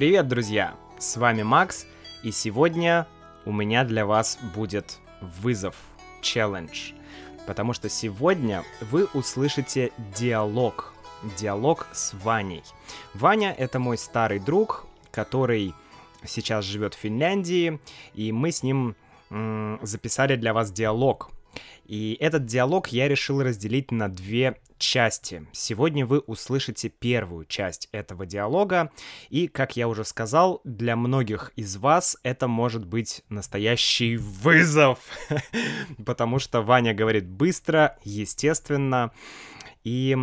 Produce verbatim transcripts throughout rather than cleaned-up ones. Привет, друзья! С вами Макс, и сегодня у меня для вас будет вызов, челлендж, потому что сегодня вы услышите диалог, диалог с Ваней. Ваня — это мой старый друг, который сейчас живет в Финляндии, и мы с ним м- записали для вас диалог. И этот диалог я решил разделить на две части. Сегодня вы услышите первую часть этого диалога, и, как я уже сказал, для многих из вас это может быть настоящий вызов, потому что Ваня говорит быстро, естественно, и,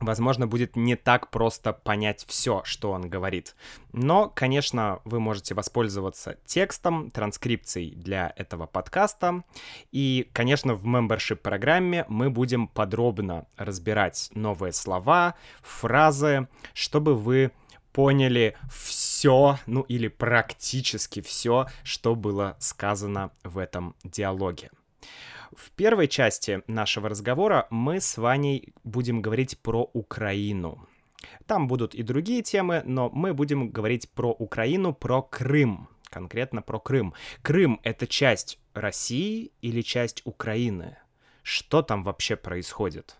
возможно, будет не так просто понять все, что он говорит. Но, конечно, вы можете воспользоваться текстом, транскрипцией для этого подкаста. И, конечно, в мембершип-программе мы будем подробно разбирать новые слова, фразы, чтобы вы поняли все, ну или практически все, что было сказано в этом диалоге. В первой части нашего разговора мы с Ваней будем говорить про Украину. Там будут и другие темы, но мы будем говорить про Украину, про Крым, конкретно про Крым. Крым — это часть России или часть Украины? Что там вообще происходит?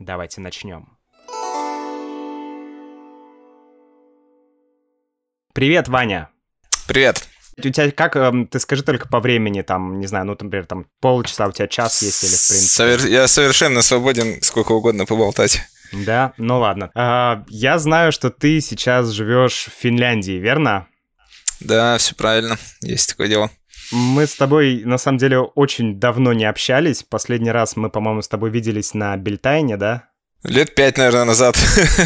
Давайте начнем. Привет, Ваня! Привет! У тебя как, ты скажи только по времени, там, не знаю, ну, например, там полчаса, у тебя час есть или в принципе? Совер... Я совершенно свободен сколько угодно поболтать. Да? Ну ладно. А, я знаю, что ты сейчас живешь в Финляндии, верно? Да, все правильно, есть такое дело. Мы с тобой, на самом деле, очень давно не общались. Последний раз мы, по-моему, с тобой виделись на Бельтайне, да? Лет пять, наверное, назад.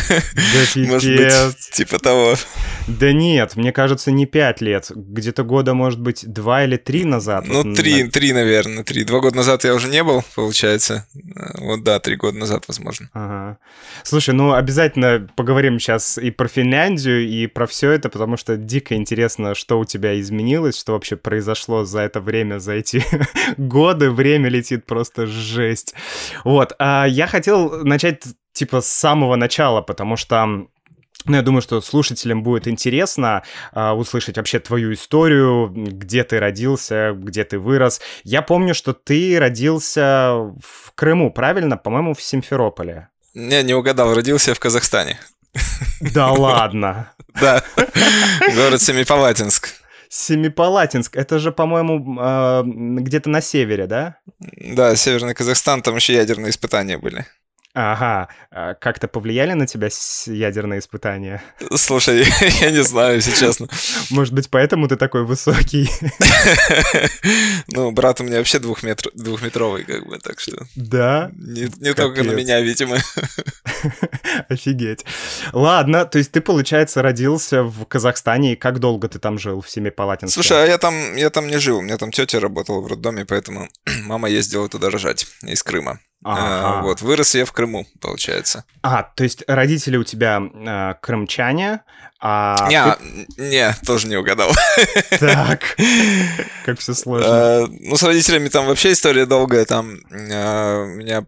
Да, может быть, типа того. Да нет, мне кажется, не пять лет. Где-то года, может быть, два или три назад. Ну, три, три, наверное, три. Два года назад я уже не был, получается. Вот да, три года назад, возможно. Ага. Слушай, ну обязательно поговорим сейчас и про Финляндию, и про все это, потому что дико интересно, что у тебя изменилось, что вообще произошло за это время, за эти годы. Время летит просто жесть. Вот, а я хотел начать типа с самого начала, потому что, ну, я думаю, что слушателям будет интересно э, услышать вообще твою историю, где ты родился, где ты вырос. Я помню, что ты родился в Крыму, правильно? По-моему, в Симферополе. Не, не угадал, родился в Казахстане. Да ладно? Да, город Семипалатинск. Семипалатинск, это же, по-моему, где-то на севере, да? Да, северный Казахстан, там еще ядерные испытания были. Ага, как-то повлияли на тебя ядерные испытания? Слушай, я не знаю, если честно. Может быть, поэтому ты такой высокий? Ну, брат у меня вообще двухметровый, как бы, так что... Да? Не только на меня, видимо. Офигеть. Ладно, то есть ты, получается, родился в Казахстане, и как долго ты там жил, в Семипалатинске? Слушай, а я там, я там не жил, у меня там тетя работала в роддоме, поэтому мама ездила туда рожать из Крыма. Ага. А, вот, вырос я в Крыму, получается. А, то есть родители у тебя э, крымчане, а... Не, ты... не, тоже не угадал. Так, как все сложно. Ну, с родителями там вообще история долгая, там у меня...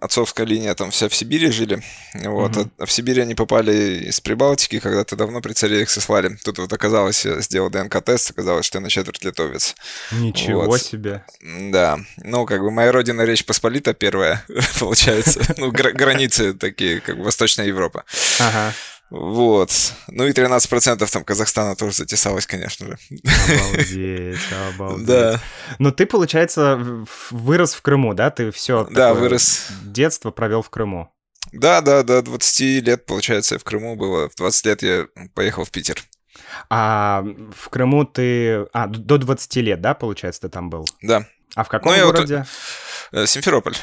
Отцовская линия, там вся в Сибири жили, вот, mm-hmm. а в Сибирь они попали из Прибалтики, когда-то давно при царе их сослали. Тут вот оказалось, я сделал ДНК-тест, оказалось, что я на четверть литовец. Ничего вот. себе. Да, ну, как бы, моя родина Речь Посполита первая, получается, ну, границы такие, как бы, Восточная Европа. Ага. Вот. Ну и тринадцать процентов там Казахстана тоже затесалось, конечно же. Обалдеть, обалдеть. Да. Но ты, получается, вырос в Крыму, да? Ты все да, вырос. Детство провел в Крыму. Да, да, да, двадцать лет, получается, в Крыму было. В двадцать лет я поехал в Питер. А в Крыму ты... А, до двадцати лет, да, получается, ты там был? Да. А в каком ну, городе? Вот... Симферополь.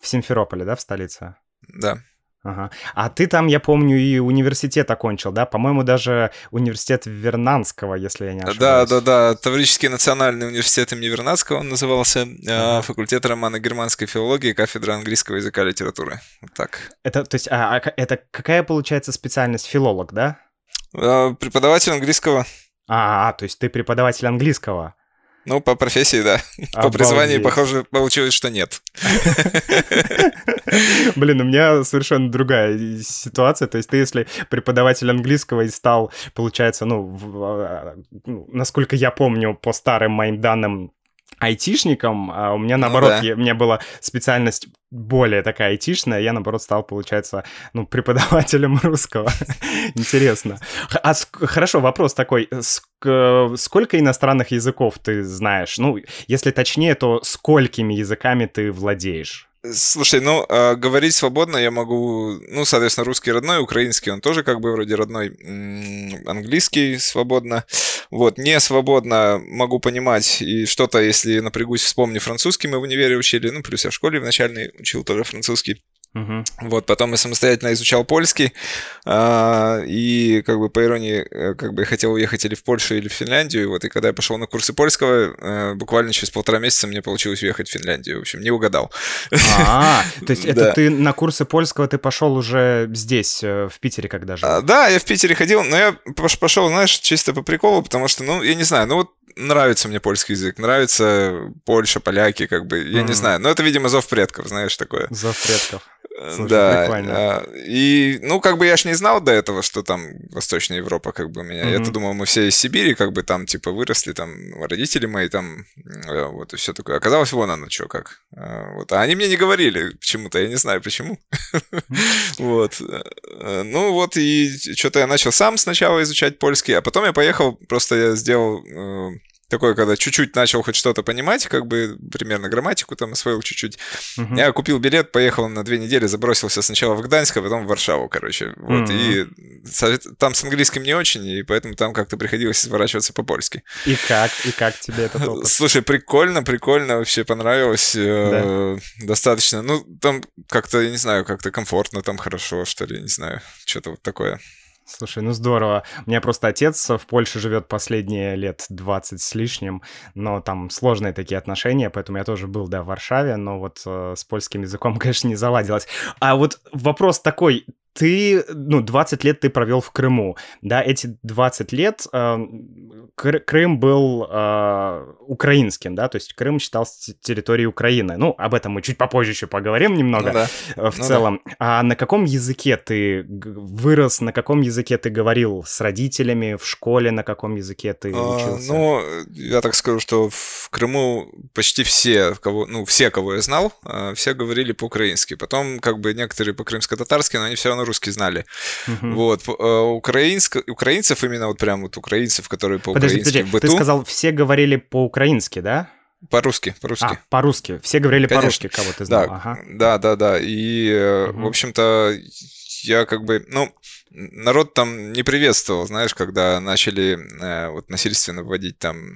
В Симферополе, да, в столице? Да. Ага. А ты там, я помню, и университет окончил, да? По-моему, даже университет Вернадского, если я не ошибаюсь. Да, да, да. Таврический национальный университет имени Вернадского он назывался. Ага. Факультет романо-германской филологии, кафедра английского языка и литературы. Вот так. Это, то есть, а, а, это какая, получается, специальность? Филолог, да? А, преподаватель английского. А, то есть ты преподаватель английского. Ну, по профессии, да. Обалдеть. По призванию, похоже, получилось, что нет. Блин, у меня совершенно другая ситуация. То есть ты, если преподаватель английского и стал, получается, ну, насколько я помню, по старым моим данным, айтишником, а у меня, наоборот, ну, да. я, у меня была специальность более такая айтишная, я, наоборот, стал, получается, ну, преподавателем русского. Интересно. А хорошо, вопрос такой. Сколько иностранных языков ты знаешь? Ну, если точнее, то сколькими языками ты владеешь? Слушай, ну, э, говорить свободно я могу, ну, соответственно, русский родной, украинский, он тоже как бы вроде родной, м-м, английский свободно, вот, не свободно могу понимать, и что-то, если напрягусь, вспомню, французский мы в универе учили, ну, плюс я в школе в начальной учил тоже французский. Uh-huh. Вот, потом я самостоятельно изучал польский, а, и, как бы, по иронии, как бы, я хотел уехать или в Польшу, или в Финляндию, вот, и когда я пошел на курсы польского, а, буквально через полтора месяца мне получилось уехать в Финляндию, в общем, не угадал. А, то есть это ты на курсы польского ты пошел уже здесь, в Питере, когда жил? Да, я в Питере ходил, но я пошел, знаешь, чисто по приколу, потому что, ну, я не знаю, ну, вот нравится мне польский язык, нравится Польша, поляки, как бы, я не знаю, но это, видимо, зов предков, знаешь, такое. Зов предков. Слушай, да, прикольно. И, ну, как бы я ж не знал до этого, что там Восточная Европа, как бы, меня, mm-hmm. я-то думал, мы все из Сибири, как бы, там, типа, выросли, там, родители мои, там, вот, и все такое. Оказалось, вон оно, что, как. Вот. А они мне не говорили почему-то, я не знаю, почему. Вот. Ну, вот, и что-то я начал сам сначала изучать польский, а потом я поехал, просто я сделал... Такое, когда чуть-чуть начал хоть что-то понимать, как бы примерно грамматику там освоил чуть-чуть. Uh-huh. Я купил билет, поехал на две недели, забросился сначала в Гданьск, а потом в Варшаву, короче. Вот, uh-huh. И там с английским не очень, и поэтому там как-то приходилось изворачиваться по-польски. И как? И как тебе этот опыт? Слушай, прикольно, прикольно, вообще понравилось. Да. Достаточно. Ну, там как-то, я не знаю, как-то комфортно, там хорошо, что ли, не знаю, что-то вот такое. Слушай, ну здорово. У меня просто отец в Польше живет последние лет двадцать с лишним, но там сложные такие отношения, поэтому я тоже был, да, в Варшаве, но вот э, с польским языком, конечно, не заладилось. А вот вопрос такой. Ты, ну, двадцать лет ты провел в Крыму, да, эти двадцать лет э, Крым был э, украинским, да, то есть Крым считался территорией Украины, ну, об этом мы чуть попозже еще поговорим немного, ну, да. в ну, целом. Да. А на каком языке ты вырос, на каком языке ты говорил с родителями, в школе, на каком языке ты а, учился? Ну, я так скажу, что в Крыму почти все, кого, ну, все, кого я знал, все говорили по-украински, потом, как бы, некоторые по-крымско-татарски, но они все равно русский знали. Uh-huh. Вот. Украинск... Украинцев именно вот прям вот украинцев, которые по-украински подожди, подожди. в быту... Ты сказал, все говорили по-украински, да? По-русски, по-русски. А, по-русски. Все говорили Конечно. по-русски, кого ты знал. Да, ага. да, да, да. И, uh-huh. в общем-то, я как бы... Ну, народ там не приветствовал, знаешь, когда начали э, вот насильственно вводить там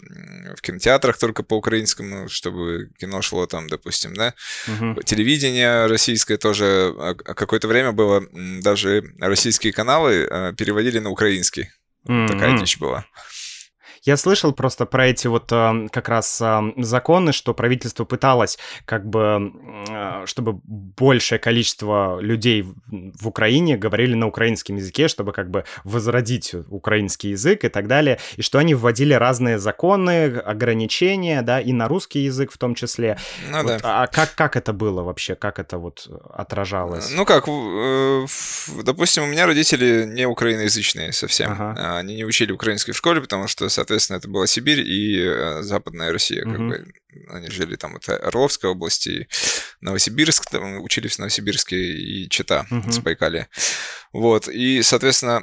в кинотеатрах только по-украинскому, чтобы кино шло там, допустим, да. Uh-huh. Телевидение российское тоже. Какое-то время было, даже российские каналы э, переводили на украинский. Uh-huh. Такая дичь была. Я слышал просто про эти вот э, как раз э, законы, что правительство пыталось как бы, э, чтобы большее количество людей в, в Украине говорили на украинском языке, чтобы как бы возродить украинский язык и так далее, и что они вводили разные законы, ограничения, да, и на русский язык в том числе. Ну, вот, да. А как, как это было вообще? Как это вот отражалось? Ну как, э, допустим, у меня родители не украиноязычные совсем. Ага. Они не учили украинский в школе, потому что, соответственно, Соответственно, это была Сибирь и Западная Россия. Mm-hmm. Как бы. Они жили там в Орловской области, Новосибирск, там, учились в Новосибирске и Чита mm-hmm. с Байкалия. Вот. И, соответственно,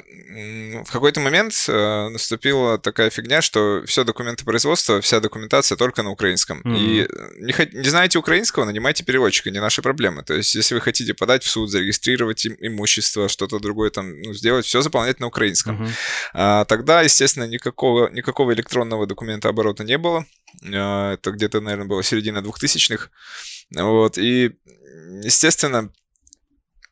в какой-то момент наступила такая фигня, что все документы производства, вся документация только на украинском. Mm-hmm. И не, не знаете украинского, нанимайте переводчика, не наши проблемы. То есть, если вы хотите подать в суд, зарегистрировать имущество, что-то другое там, ну, сделать, все заполнять на украинском. Mm-hmm. А, тогда, естественно, никакого, никакого Никакого электронного документа оборота не было. Это где-то, наверное, было середина двухтысячных. Вот. И, естественно,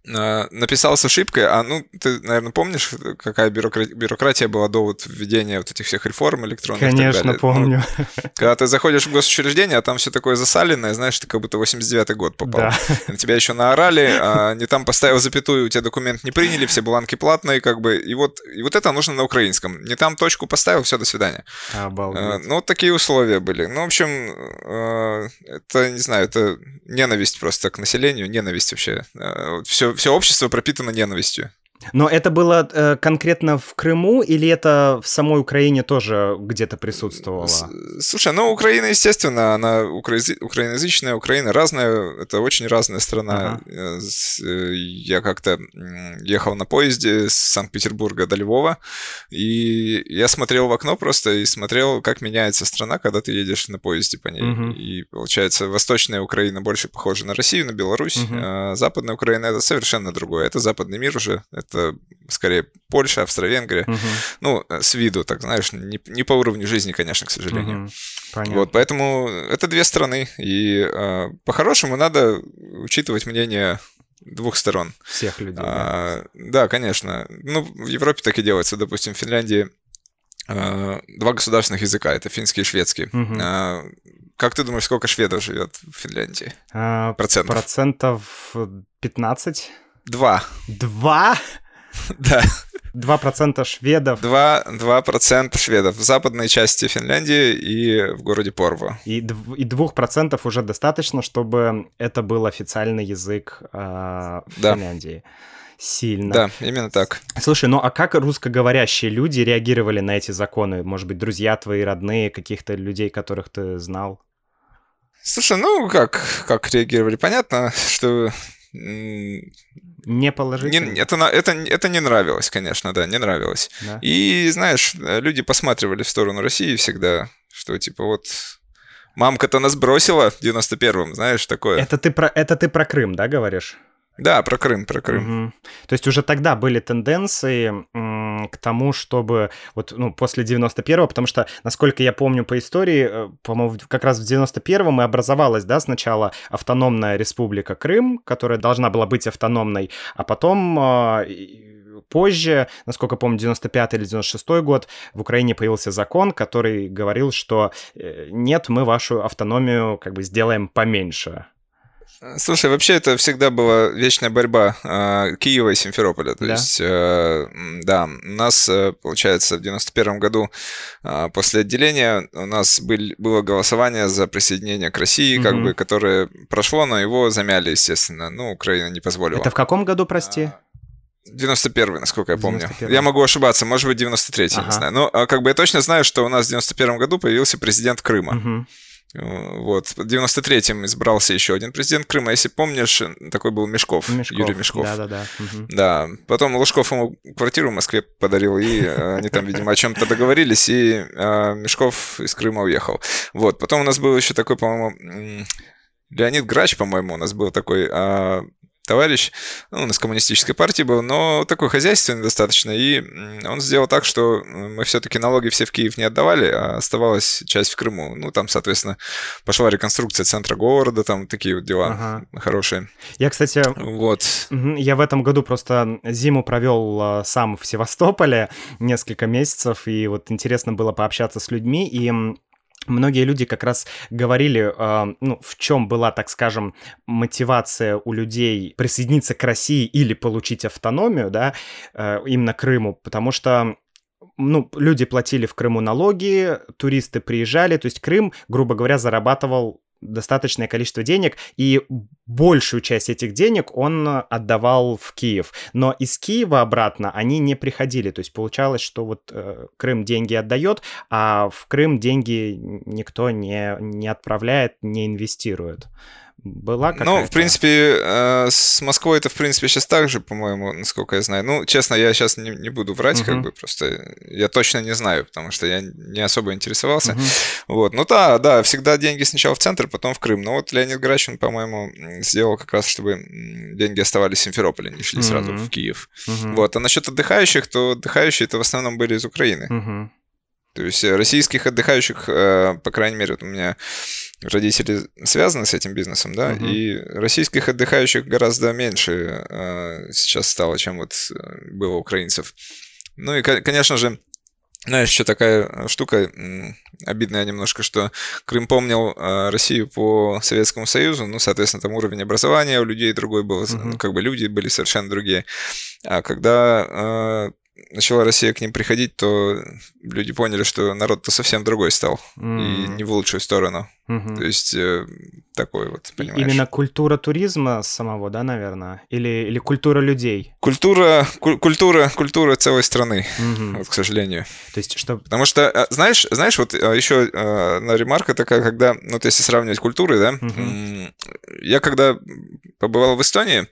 написал с ошибкой, а ну, ты, наверное, помнишь, какая бюрократия, бюрократия была до вот введения вот этих всех реформ электронных? Конечно, и так далее. Помню. Ну, когда ты заходишь в госучреждение, а там все такое засаленное, знаешь, ты как будто в восемьдесят девятый год попал. Да. На тебя еще наорали, а не там поставил запятую, у тебя документ не приняли, все бланки платные, как бы, и вот, и вот это нужно на украинском. Не там точку поставил, все, до свидания. Обалдеть. Ну, вот такие условия были. Ну, в общем, это, не знаю, это ненависть просто к населению, ненависть вообще. Все, все общество пропитано ненавистью. Но это было э, конкретно в Крыму или это в самой Украине тоже где-то присутствовало? С, слушай, ну Украина, естественно, она украизи, украиноязычная, Украина разная, это очень разная страна. Ага. Я как-то ехал на поезде с Санкт-Петербурга до Львова, и я смотрел в окно просто и смотрел, как меняется страна, когда ты едешь на поезде по ней. Угу. И получается, восточная Украина больше похожа на Россию, на Беларусь, угу. а западная Украина — это совершенно другое, это западный мир уже, это скорее Польша, Австро-Венгрия. Угу. Ну, с виду, так знаешь, не, не по уровню жизни, конечно, к сожалению. Угу. Понятно. Вот, поэтому это две страны. И э, по-хорошему надо учитывать мнение двух сторон. Всех людей. А, да. да, конечно. Ну, в Европе так и делается. Допустим, в Финляндии э, два государственных языка. Это финский и шведский. Угу. А, как ты думаешь, сколько шведов живет в Финляндии? А, процентов? Процентов пятнадцать. Два. Два? Да. Два процента шведов. Два, два процента шведов в западной части Финляндии и в городе Порво. И, и двух процентов уже достаточно, чтобы это был официальный язык э, в да. Финляндии. Сильно. Да, именно так. Слушай, ну а как русскоговорящие люди реагировали на эти законы? Может быть, друзья твои, родные, каких-то людей, которых ты знал? Слушай, ну как, как реагировали? Понятно, что... Не положительно. Не, это, это, это не нравилось, конечно, да, не нравилось. Да. И, знаешь, люди посматривали в сторону России всегда, что типа вот мамка-то нас бросила в девяносто первом, знаешь, такое. Это ты про, это ты про Крым, да, говоришь? Да, про Крым, про Крым. Угу. То есть уже тогда были тенденции м- к тому, чтобы вот ну, после девяносто первого, потому что, насколько я помню по истории, по-моему, как раз в девяносто первом и образовалась, да, сначала автономная республика Крым, которая должна была быть автономной, а потом... Э- Позже, насколько помню, девяносто пятый или девяносто шестой год, в Украине появился закон, который говорил, что нет, мы вашу автономию как бы сделаем поменьше. Слушай, вообще это всегда была вечная борьба э, Киева и Симферополя. То да. есть, э, да, у нас, получается, в девяносто первом году э, после отделения у нас был, было голосование за присоединение к России, mm-hmm. как бы, которое прошло, но его замяли, естественно. Ну, Украина не позволила. Это в каком году, прости? девяносто первый, насколько я помню. девяносто первый. Я могу ошибаться, может быть, девяносто третий, ага. не знаю. Но как бы я точно знаю, что у нас в девяносто первом году появился президент Крыма. Угу. Вот. В девяносто третьем избрался еще один президент Крыма. Если помнишь, такой был Мешков, Мешков. Юрий Мешков. Да-да-да. Угу. Да. Потом Лужков ему квартиру в Москве подарил, и они там, видимо, о чем-то договорились, и Мешков из Крыма уехал. Вот. Потом у нас был еще такой, по-моему, Леонид Грач, по-моему, у нас был такой... товарищ, ну, он из коммунистической партии был, но такой хозяйственный достаточно, и он сделал так, что мы все-таки налоги все в Киев не отдавали, а оставалась часть в Крыму. Ну, там, соответственно, пошла реконструкция центра города, там такие вот дела ага. хорошие. Я, кстати, вот. я в этом году просто зиму провел сам в Севастополе несколько месяцев, и вот интересно было пообщаться с людьми, и... Многие люди как раз говорили, э, ну, в чем была, так скажем, мотивация у людей присоединиться к России или получить автономию, да, э, именно Крыму, потому что... Ну, люди платили в Крыму налоги, туристы приезжали, то есть Крым, грубо говоря, зарабатывал достаточное количество денег, и большую часть этих денег он отдавал в Киев. Но из Киева обратно они не приходили, то есть получалось, что вот э, Крым деньги отдает, а в Крым деньги никто не, не отправляет, не инвестирует. Была какая-то... Ну, в принципе, э, с Москвой это, в принципе, сейчас так же, по-моему, насколько я знаю. Ну, честно, я сейчас не, не буду врать, uh-huh. как бы, просто я точно не знаю, потому что я не особо интересовался. Uh-huh. Вот, ну да, да, всегда деньги сначала в центр, потом в Крым. Но вот Леонид Грач, он, по-моему, сделал как раз, чтобы деньги оставались в Симферополе, не шли uh-huh. сразу в Киев. Uh-huh. Вот, а насчет отдыхающих, то отдыхающие это в основном были из Украины. Uh-huh. То есть российских отдыхающих, по крайней мере, вот у меня родители связаны с этим бизнесом, да, угу. и российских отдыхающих гораздо меньше сейчас стало, чем вот было украинцев. Ну и, конечно же, знаешь, еще такая штука обидная немножко, что Крым помнил Россию по Советскому Союзу, ну, соответственно, там уровень образования у людей другой был, угу. как бы люди были совершенно другие. А когда начала Россия к ним приходить, то люди поняли, что народ-то совсем другой стал, mm. и не в лучшую сторону. Mm-hmm. То есть э, такой вот, понимаешь. Именно культура туризма самого, да, наверное? Или, или культура людей? Культура, ку- культура, культура целой страны, mm-hmm. вот, к сожалению. То есть что... Потому что, знаешь, знаешь, вот еще одна ремарка такая, когда, ну, вот если сравнивать культуры, да, mm-hmm. я когда побывал в Эстонии,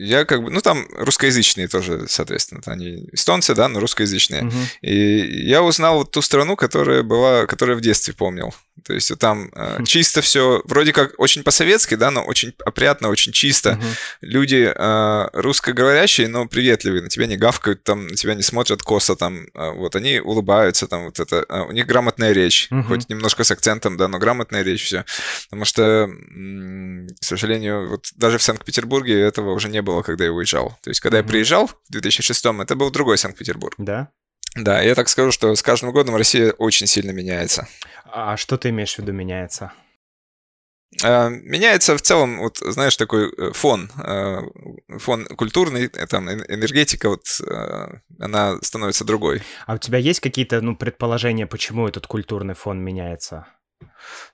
я как бы, ну, там русскоязычные тоже, соответственно, они эстонцы, да, но русскоязычные. Uh-huh. И я узнал вот ту страну, которая была, которую в детстве помнил. То есть вот там э, чисто все, вроде как очень по-советски, да, но очень опрятно, очень чисто. Uh-huh. Люди э, русскоговорящие, но приветливые, на тебя не гавкают, там, на тебя не смотрят косо, там, э, вот, они улыбаются, там, вот это, э, у них грамотная речь, uh-huh. хоть немножко с акцентом, да, но грамотная речь, все. Потому что, м-м, к сожалению, вот даже в Санкт-Петербурге этого уже не было. Было, когда я уезжал. То есть, когда mm-hmm. я приезжал в две тысячи шестом, это был другой Санкт-Петербург. Да? Да, я так скажу, что с каждым годом Россия очень сильно меняется. А что ты имеешь в виду меняется? Меняется в целом, вот, знаешь, такой фон, фон культурный, там, энергетика, вот, она становится другой. А у тебя есть какие-то, ну, предположения, почему этот культурный фон меняется?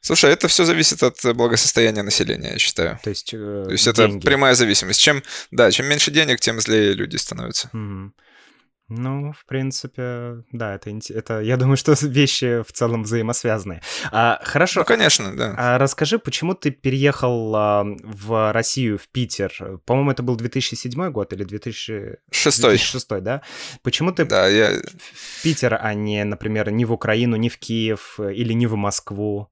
Слушай, это все зависит от благосостояния населения, я считаю. То есть, э, То есть это прямая зависимость. Чем, да, чем меньше денег, тем злее люди становятся. Mm-hmm. Ну, в принципе, да, это, это, я думаю, что вещи в целом взаимосвязаны. А, хорошо. Ну, конечно, да. А расскажи, почему ты переехал а, в Россию, в Питер? По-моему, это был две тысячи седьмой год или две тысячи шестой. две тысячи шестой, да? Почему ты да, я... в Питер, а не, например, не в Украину, не в Киев или не в Москву?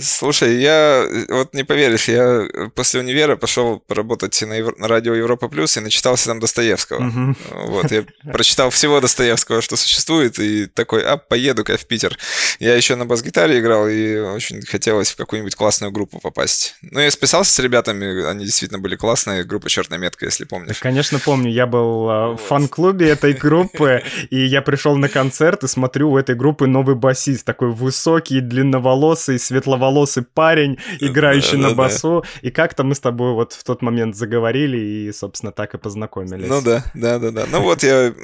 Слушай, я, вот не поверишь, я после универа пошел поработать на, Евро, на радио Европа Плюс и начитался там Достоевского. Mm-hmm. Вот, я прочитал всего Достоевского, что существует, и такой, а, поеду-ка в Питер. Я еще на бас-гитаре играл, и очень хотелось в какую-нибудь классную группу попасть. Ну, я списался с ребятами, они действительно были классные, группа «Черная метка», если помнишь. Да, конечно, помню, я был вот. в фан-клубе этой группы, и я пришел на концерт, и смотрю, у этой группы новый басист, такой высокий, длинноволосый, светловолосый парень, играющий да, на да, басу, да. И как-то мы с тобой вот в тот момент заговорили и, собственно, так и познакомились. Ну да, да-да-да. Ну вот я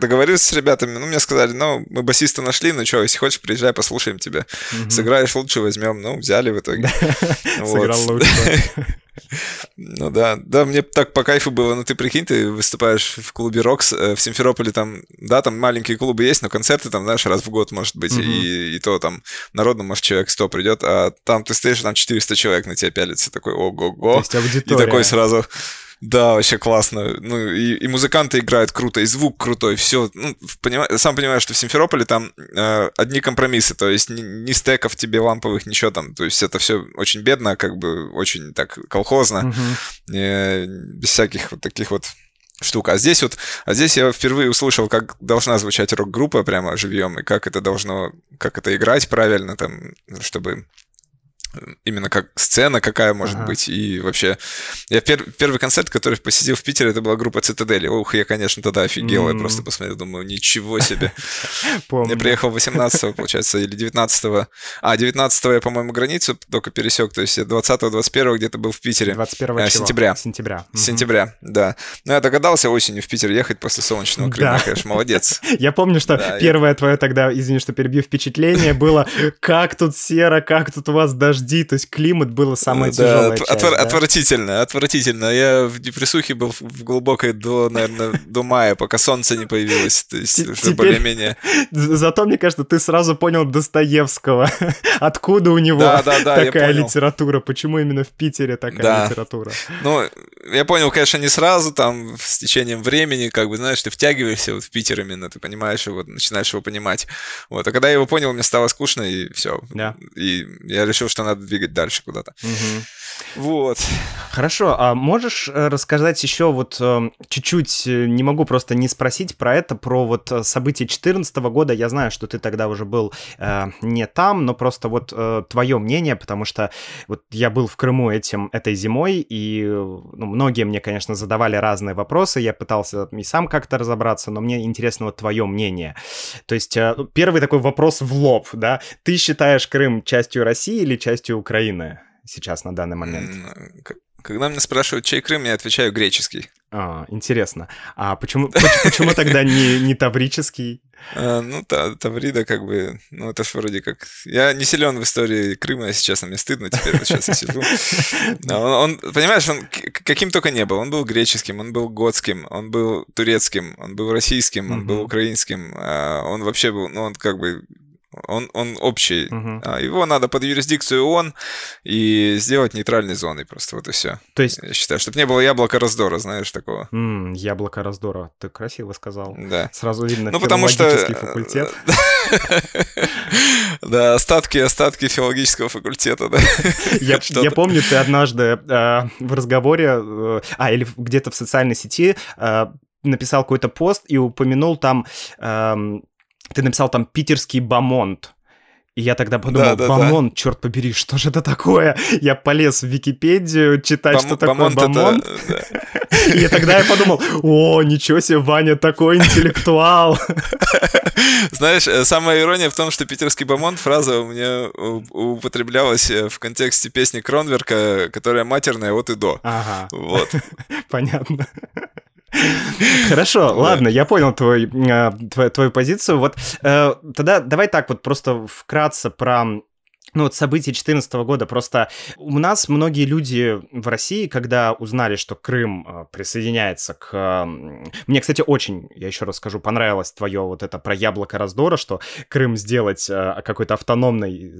договорился с ребятами, ну мне сказали, ну мы басиста нашли, ну что, если хочешь, приезжай, послушаем тебя. Угу. Сыграешь лучше, возьмем. Ну, взяли в итоге. Сыграл лучше. Ну да, да, мне так по кайфу было, ну ты прикинь, ты выступаешь в клубе «Рокс», в Симферополе там, да, там маленькие клубы есть, но концерты там, знаешь, раз в год, может быть, mm-hmm. и, и то там народу, может, человек сто придет, а там ты стоишь, там четыреста человек на тебя пялится, такой ого-го, то есть аудитория. И такой сразу... Да, вообще классно. Ну, и, и музыканты играют круто, и звук крутой, все. Ну, поним... Сам понимаешь, что в Симферополе там э, одни компромиссы, то есть ни, ни стеков тебе ламповых, ничего там. То есть это все очень бедно, как бы очень так колхозно, угу. э, без всяких вот таких вот штук. А здесь вот, а здесь я впервые услышал, как должна звучать рок-группа прямо живьем, и как это должно, как это играть правильно там, чтобы... Именно как сцена какая может ага. быть. И вообще... Я пер... Первый концерт, который посетил в Питере, это была группа «Цитадели». Ух, я, конечно, тогда офигел. Mm-hmm. Я просто посмотрел, думаю, ничего себе. Я приехал восемнадцатого, получается, или девятнадцатого. А, девятнадцатого я, по-моему, границу только пересек. То есть я двадцатого, двадцать первого где-то был в Питере. двадцать первого сентября. Сентября. Сентября, да. Ну, я догадался осенью в Питер ехать после солнечного Крыма. Конечно, молодец. Я помню, что первое твое тогда, извини, что перебью, впечатление было, как тут серо, как тут у вас даже то есть климат было самое да, тяжелое. Отв- часть, отв- да? Отвратительно, отвратительно. Я в депрессухе был в глубокой до, наверное, до мая, пока солнце не появилось. То есть Т- уже более-менее... Зато, мне кажется, ты сразу понял Достоевского. Откуда у него да, да, да, такая литература? Почему именно в Питере такая да. литература? Ну, я понял, конечно, не сразу, там, с течением времени, как бы, знаешь, ты втягиваешься вот в Питер именно, ты понимаешь его, начинаешь его понимать. Вот. А когда я его понял, мне стало скучно, и все. Да. И я решил, что надо двигать дальше куда-то. Угу. Вот. Хорошо, а можешь рассказать еще вот чуть-чуть, не могу просто не спросить про это, про вот события две тысячи четырнадцатого года, я знаю, что ты тогда уже был э, не там, но просто вот э, твое мнение, потому что вот я был в Крыму этим, этой зимой, и ну, многие мне, конечно, задавали разные вопросы, я пытался и сам как-то разобраться, но мне интересно вот твое мнение. То есть э, первый такой вопрос в лоб, да, ты считаешь Крым частью России или частью Украины? Сейчас, на данный момент. Когда меня спрашивают, чей Крым, я отвечаю греческий. А, интересно. А почему, почему тогда не, не таврический? А, ну, та, Таврида как бы... Ну, это ж вроде как... Я не силен в истории Крыма, если честно, мне стыдно теперь, вот сейчас я сижу. Он, он, понимаешь, он каким только не был. Он был греческим, он был готским, он был турецким, он был российским, он был украинским. Он вообще был... Ну, он как бы... Он, он общий. Uh-huh. Его надо под юрисдикцию ООН и сделать нейтральной зоной просто, вот и все. То есть... Я считаю, чтобы не было яблока раздора, знаешь, такого. Mm, яблоко раздора. Ты красиво сказал. Да. Сразу видно, ну, филологический что... факультет. Да, остатки, остатки филологического факультета, да. Я, я помню, ты однажды э, в разговоре, э, а, или где-то в социальной сети э, написал какой-то пост и упомянул там... Э, Ты написал там «питерский бомонд». И я тогда подумал, да, да, бомонд, да. Черт побери, что же это такое? Я полез в Википедию читать, Бом, что такое бомонд. бомонд. Это... И тогда я подумал, о, ничего себе, Ваня такой интеллектуал. Знаешь, самая ирония в том, что питерский бомонд, фраза у меня употреблялась в контексте песни Кронверка, которая матерная от и до. Ага. Вот. Понятно. Хорошо, да. Ладно, я понял твой, твою, твою позицию. Вот э, тогда давай так вот просто вкратце про ну, вот события две тысячи четырнадцатого года. Просто у нас многие люди в России, когда узнали, что Крым присоединяется к... Мне, кстати, очень, я еще раз скажу, понравилось твое вот это про яблоко раздора, что Крым сделать какой-то автономной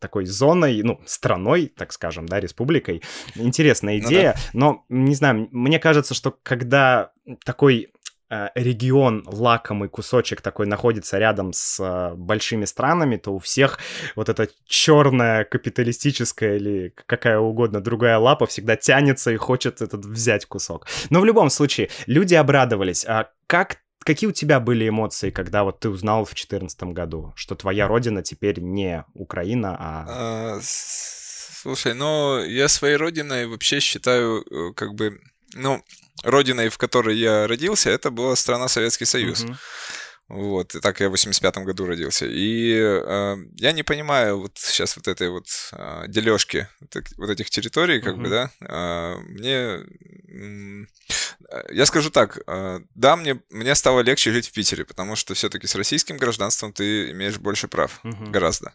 такой зоной, ну, страной, так скажем, да, республикой. Интересная идея, ну, да. Но, не знаю, мне кажется, что когда такой... регион, лакомый кусочек такой находится рядом с большими странами, то у всех вот эта черная капиталистическая или какая угодно другая лапа всегда тянется и хочет этот взять кусок. Но в любом случае, люди обрадовались. А как, какие у тебя были эмоции, когда вот ты узнал в две тысячи четырнадцатом году, что твоя родина теперь не Украина, а... Слушай, ну, я своей родиной вообще считаю как бы... Ну, родиной, в которой я родился, это была страна Советский Союз. Uh-huh. Вот, и так я в восемьдесят пятом году родился. И э, я не понимаю вот сейчас вот этой вот э, дележки так, вот этих территорий, как uh-huh. бы, да. Э, мне... Э, я скажу так, э, да, мне, мне стало легче жить в Питере, потому что все-таки с российским гражданством ты имеешь больше прав, uh-huh. гораздо.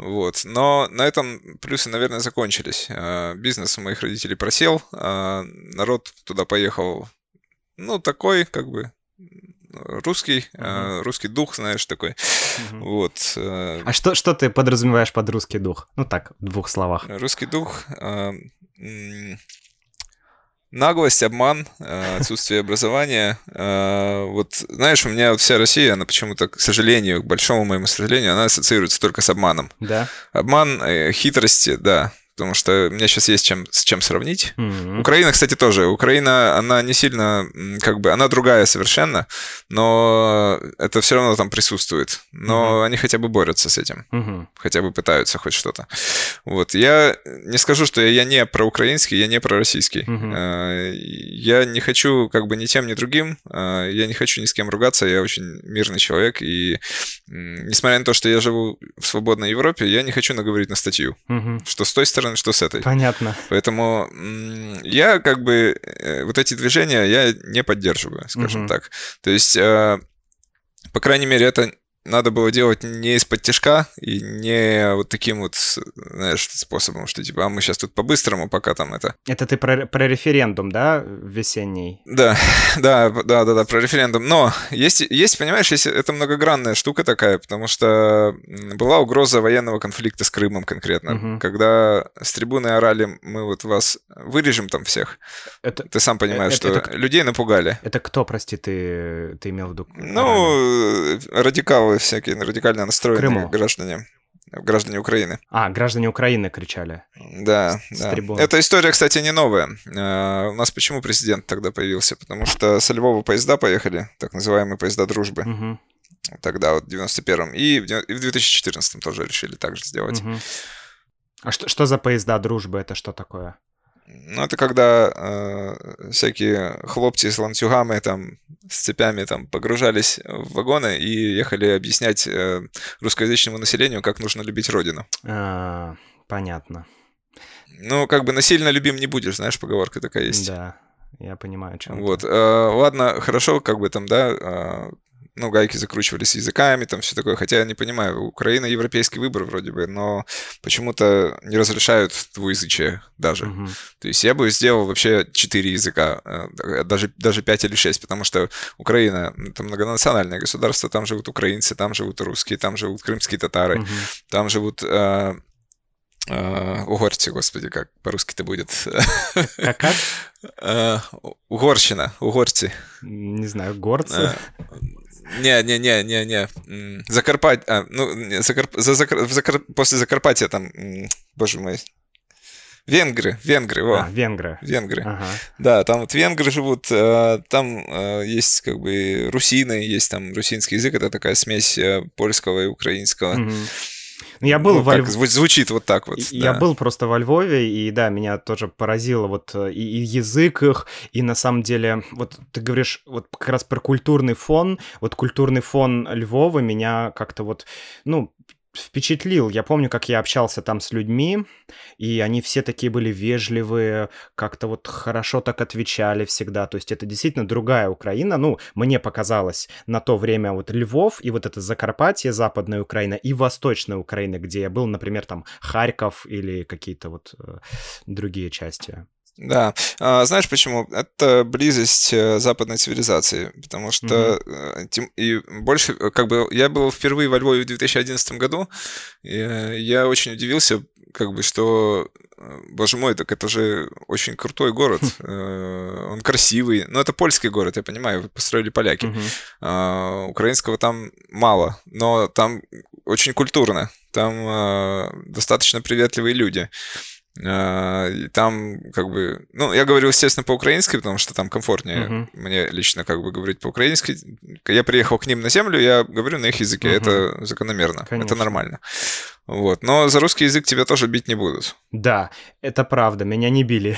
Вот, но на этом плюсы, наверное, закончились. Бизнес у моих родителей просел, народ туда поехал, ну, такой, как бы, русский, uh-huh. русский дух, знаешь, такой, uh-huh. вот. А что, что ты подразумеваешь под русский дух? Ну, так, в двух словах. Русский дух... Наглость, обман, отсутствие образования. Вот, знаешь, у меня вся Россия, она почему-то, к сожалению, к большому моему сожалению, она ассоциируется только с обманом. Да. Обман, хитрости, да. Потому что у меня сейчас есть чем, с чем сравнить. Mm-hmm. Украина, кстати, тоже. Украина, она не сильно, как бы, она другая совершенно, но это все равно там присутствует. Но mm-hmm. они хотя бы борются с этим. Mm-hmm. Хотя бы пытаются хоть что-то. Вот. Я не скажу, что я, я не проукраинский, я не пророссийский. Mm-hmm. Я не хочу, как бы, ни тем, ни другим. Я не хочу ни с кем ругаться. Я очень мирный человек. И несмотря на то, что я живу в свободной Европе, я не хочу наговорить на статью. Mm-hmm. Что с той стороны, что с этой. Понятно. Поэтому я как бы вот эти движения я не поддерживаю, скажем угу. так. То есть, по крайней мере, это надо было делать не из-под тяжка и не вот таким вот, знаешь, способом, что типа, а мы сейчас тут по-быстрому, пока там это... Это ты про, про референдум, да, весенний? Да, да, да, да, да, про референдум. Но есть, есть, понимаешь, есть, это многогранная штука такая, потому что была угроза военного конфликта с Крымом конкретно, угу. когда с трибуны орали, мы вот вас вырежем там всех. Это, ты сам понимаешь, это, что это, людей напугали. Это кто, прости, ты, ты имел в виду? Ну, орали? Радикалы всякие радикально настроенные граждане. граждане Украины. А, граждане Украины кричали. Да, с, да. С эта история, кстати, не новая. У нас почему президент тогда появился? Потому что со Львова поезда поехали, так называемые поезда дружбы. Угу. Тогда, вот, в девяносто первом. И в две тысячи четырнадцатом тоже решили так же сделать. Угу. А что, что за поезда дружбы? Это что такое? Ну, это когда э, всякие хлопцы с ланцюгами, там, с цепями там, погружались в вагоны и ехали объяснять э, русскоязычному населению, как нужно любить родину. А, понятно. Ну, как бы насильно любим не будешь, знаешь, поговорка такая есть. Да, я понимаю, о чем. Вот, э, ладно, хорошо, как бы там, да... Э, ну, гайки закручивались языками, там все такое. Хотя я не понимаю, Украина европейский выбор вроде бы, но почему-то не разрешают двуязычие даже. Mm-hmm. То есть я бы сделал вообще четыре языка, даже, даже пять или шесть, потому что Украина — это многонациональное государство, там живут украинцы, там живут русские, там живут крымские татары, mm-hmm. там живут... Э, э, угорцы, господи, как по-русски-то будет? Как-как? Угорщина, угорцы. Не знаю, горцы... Не-не-не-не-не. Закарпатье... А, ну, Закарп... За Закар... Закар... После Закарпатья там... Боже мой. Венгры. Венгры, во. А, венгры. Венгры. Ага. Да, там вот венгры живут, там есть как бы русины, есть там русинский язык, это такая смесь польского и украинского. Угу. Я был ну, во Львове. Звучит вот так вот. Я да. был просто во Львове, и да, меня тоже поразило вот и, и язык их, и на самом деле, вот ты говоришь вот как раз про культурный фон, вот культурный фон Львова меня как-то вот, ну... впечатлил. Я помню, как я общался там с людьми, и они все такие были вежливые, как-то вот хорошо так отвечали всегда. То есть это действительно другая Украина. Ну, мне показалось на то время вот Львов и вот это Закарпатье, Западная Украина и Восточная Украина, где я был, например, там Харьков или какие-то вот другие части. Да. Знаешь почему? Это близость западной цивилизации, потому что mm-hmm. и больше, как бы, я был впервые во Львове в две тысячи одиннадцатом году, и я очень удивился, как бы, что, боже мой, так это же очень крутой город, он красивый, но это польский город, я понимаю, построили поляки, mm-hmm. украинского там мало, но там очень культурно, там достаточно приветливые люди. И там, как бы... Ну, я говорил, естественно, по-украински, потому что там комфортнее uh-huh. мне лично, как бы, говорить по-украински. Я приехал к ним на землю, я говорю на их языке. Uh-huh. Это закономерно. Конечно. Это нормально. Вот. Но за русский язык тебя тоже бить не будут. Да, это правда. Меня не били.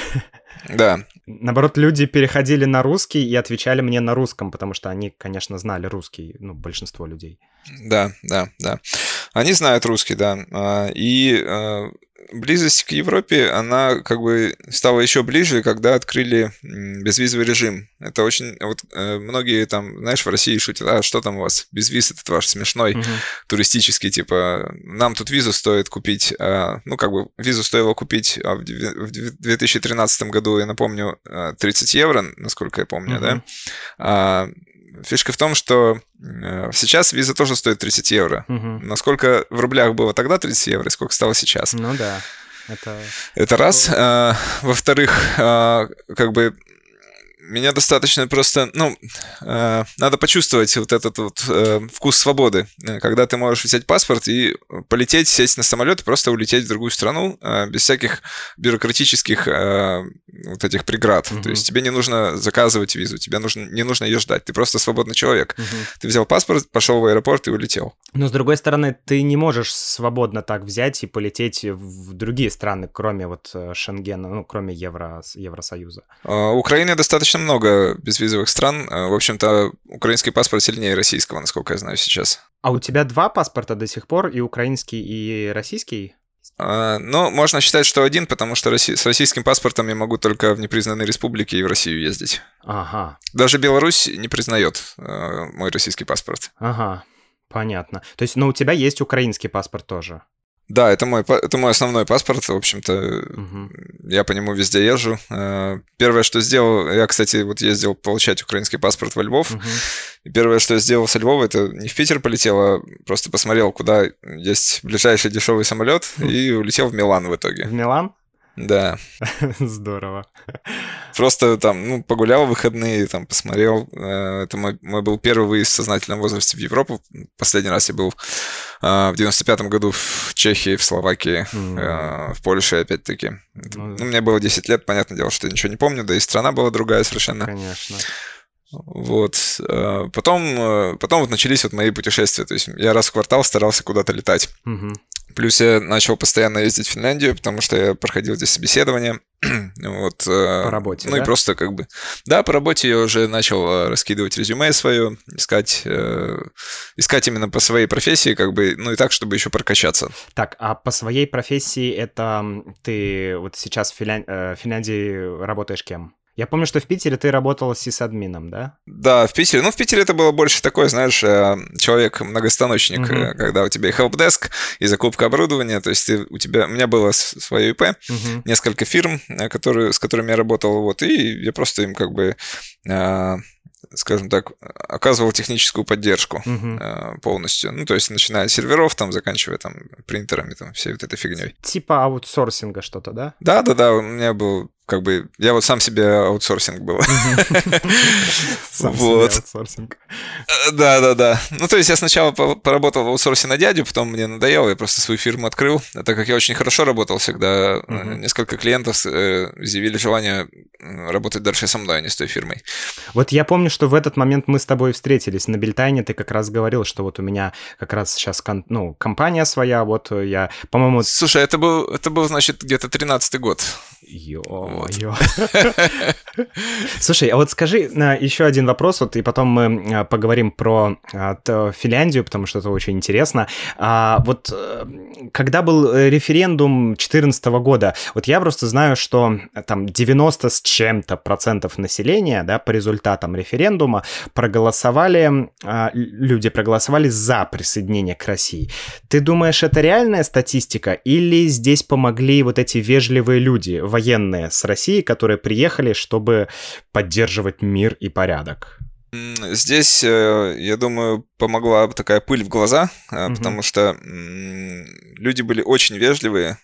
Да. Наоборот, люди переходили на русский и отвечали мне на русском, потому что они, конечно, знали русский, ну, большинство людей. Да, да, да. Они знают русский, да. И... Близость к Европе, она как бы стала еще ближе, когда открыли безвизовый режим. Это очень... Вот многие там, знаешь, в России шутят, а что там у вас? Безвиз этот ваш смешной, угу. туристический, типа, нам тут визу стоит купить. Ну, как бы визу стоило купить в две тысячи тринадцатом году, я напомню, тридцать евро, насколько я помню, угу. да? А, фишка в том, что сейчас виза тоже стоит тридцать евро. Угу. Насколько в рублях было тогда тридцать евро, и сколько стало сейчас? Ну да. Это, это раз. А, во-вторых, а, как бы меня достаточно просто... Ну, а, надо почувствовать вот этот вот а, вкус свободы, когда ты можешь взять паспорт и полететь, сесть на самолет и просто улететь в другую страну а, без всяких бюрократических... А, вот этих преград. Uh-huh. То есть тебе не нужно заказывать визу, тебе нужно, не нужно ее ждать. Ты просто свободный человек. Uh-huh. Ты взял паспорт, пошел в аэропорт и улетел. Но, с другой стороны, ты не можешь свободно так взять и полететь в другие страны, кроме вот Шенгена, ну, кроме Евро, Евросоюза. У Украины достаточно много безвизовых стран. В общем-то, украинский паспорт сильнее российского, насколько я знаю сейчас. А у тебя два паспорта до сих пор, и украинский, и российский? Ну, можно считать, что один, потому что с российским паспортом я могу только в непризнанной республике и в Россию ездить. Ага. Даже Беларусь не признает мой российский паспорт. Ага, понятно. То есть, но у тебя есть украинский паспорт тоже? Да, это мой, это мой основной паспорт, в общем-то, угу. я по нему везде езжу. Первое, что сделал, я, кстати, вот ездил получать украинский паспорт во Львов, угу. и первое, что я сделал со Львова, это не в Питер полетел, а просто посмотрел, куда есть ближайший дешевый самолет, угу. и улетел в Милан в итоге. В Милан? Да. Здорово. Просто там, ну, погулял в выходные, там, посмотрел. Это мой, мой был первый выезд в сознательном возрасте в Европу. Последний раз я был э, в девяносто пятом году в Чехии, в Словакии, mm. э, в Польше опять-таки. Ну, ну, мне было десять лет, понятное дело, что я ничего не помню, да и страна была другая совершенно. Конечно. Вот. Потом, потом вот начались вот мои путешествия. То есть я раз в квартал старался куда-то летать. Угу. Плюс я начал постоянно ездить в Финляндию, потому что я проходил здесь собеседование. Вот. По работе, Ну да? и просто как бы... Да, по работе я уже начал раскидывать резюме свое, искать, э, искать именно по своей профессии, как бы, ну и так, чтобы еще прокачаться. Так, а по своей профессии это ты вот сейчас в Финлян... Финляндии работаешь кем? Я помню, что в Питере ты работал с сисадмином, да? Да, в Питере. Ну, в Питере это было больше такое, знаешь, человек-многостаночник, uh-huh. когда у тебя и хелпдеск, и закупка оборудования. То есть ты, у тебя, у меня было свое ИП, uh-huh. несколько фирм, которые, с которыми я работал, вот, и я просто им как бы... Э- скажем так, оказывал техническую поддержку uh-huh. э, полностью. Ну, то есть, начиная от серверов, там, заканчивая там принтерами, там, всей вот этой фигней. Типа аутсорсинга что-то, да? Да-да-да, у меня был, как бы, я вот сам себе аутсорсинг был. Сам себе аутсорсинг. Да-да-да. Ну, то есть, я сначала поработал в аутсорсе на дядю, потом мне надоело, я просто свою фирму открыл, так как я очень хорошо работал всегда. Несколько клиентов изъявили желание работать дальше со мной, а не с той фирмой. Вот я помню, что в этот момент мы с тобой встретились на Бельтайне, ты как раз говорил, что вот у меня как раз сейчас кон- ну, компания своя, вот я, по-моему... Слушай, это был, это был значит, где-то тринадцатый год. Ё-моё. Слушай, а вот скажи еще один вопрос, вот и потом мы поговорим про Финляндию, потому что это очень интересно. Вот когда был референдум две тысячи четырнадцатого года, вот я просто знаю, что там девяносто с чем-то процентов населения, да, по результатам референдума, референдума проголосовали, люди проголосовали за присоединение к России. Ты думаешь, это реальная статистика, или здесь помогли вот эти вежливые люди, военные с России, которые приехали, чтобы поддерживать мир и порядок? Здесь, я думаю, помогла такая пыль в глаза, угу. потому что люди были очень вежливые,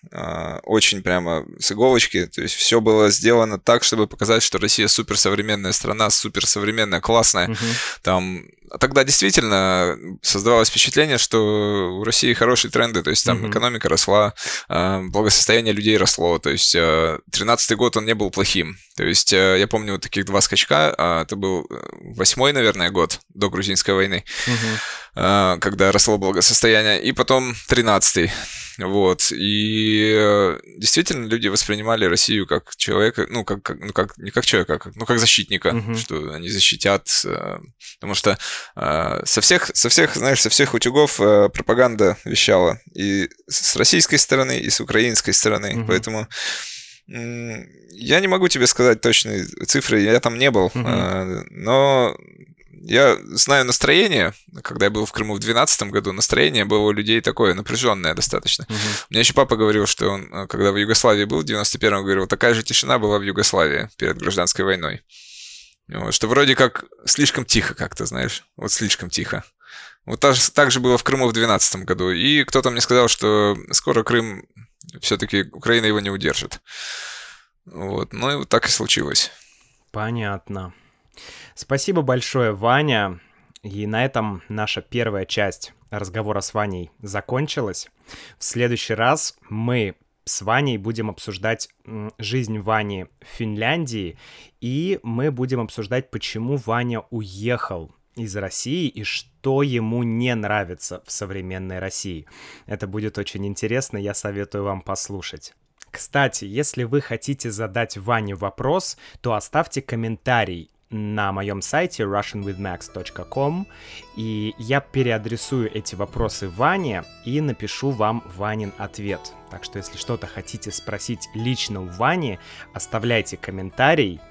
очень прямо с иголочки, то есть все было сделано так, чтобы показать, что Россия суперсовременная страна, суперсовременная, классная. Угу. Там, тогда действительно создавалось впечатление, что у России хорошие тренды, то есть там угу. экономика росла, благосостояние людей росло, то есть тринадцатый год он не был плохим, то есть я помню вот таких два скачка, это был восьмой Мой, наверное, год до грузинской войны, uh-huh. когда росло благосостояние, и потом тринадцатый. Вот. И действительно люди воспринимали Россию как человека, ну, как, как, ну как, не как человека, а как, ну, как защитника, uh-huh. что они защитят. Потому что со всех, со всех, знаешь, со всех утюгов пропаганда вещала и с российской стороны, и с украинской стороны. Uh-huh. Поэтому... Я не могу тебе сказать точные цифры, я там не был, uh-huh. но я знаю настроение, когда я был в Крыму в двенадцатом году, настроение было у людей такое напряженное достаточно. Uh-huh. У меня еще папа говорил, что он, когда в Югославии был в девяносто первом, говорил, такая же тишина была в Югославии перед гражданской войной. Вот, что вроде как слишком тихо как-то, знаешь, вот слишком тихо. Вот так же, так же было в Крыму в двенадцатом году, и кто-то мне сказал, что скоро Крым... Все-таки Украина его не удержит. Вот. Ну и вот так и случилось. Понятно. Спасибо большое, Ваня. И на этом наша первая часть разговора с Ваней закончилась. В следующий раз мы с Ваней будем обсуждать жизнь Вани в Финляндии. И мы будем обсуждать, почему Ваня уехал из России и что ему не нравится в современной России. Это будет очень интересно, я советую вам послушать. Кстати, если вы хотите задать Ване вопрос, то оставьте комментарий на моем сайте russian with max dot com, и я переадресую эти вопросы Ване и напишу вам Ванин ответ. Так что если что-то хотите спросить лично у Вани, оставляйте комментарий,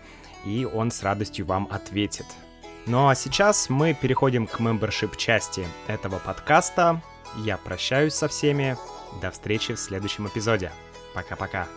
и он с радостью вам ответит. Ну а сейчас мы переходим к мембершип-части этого подкаста. Я прощаюсь со всеми. До встречи в следующем эпизоде. Пока-пока.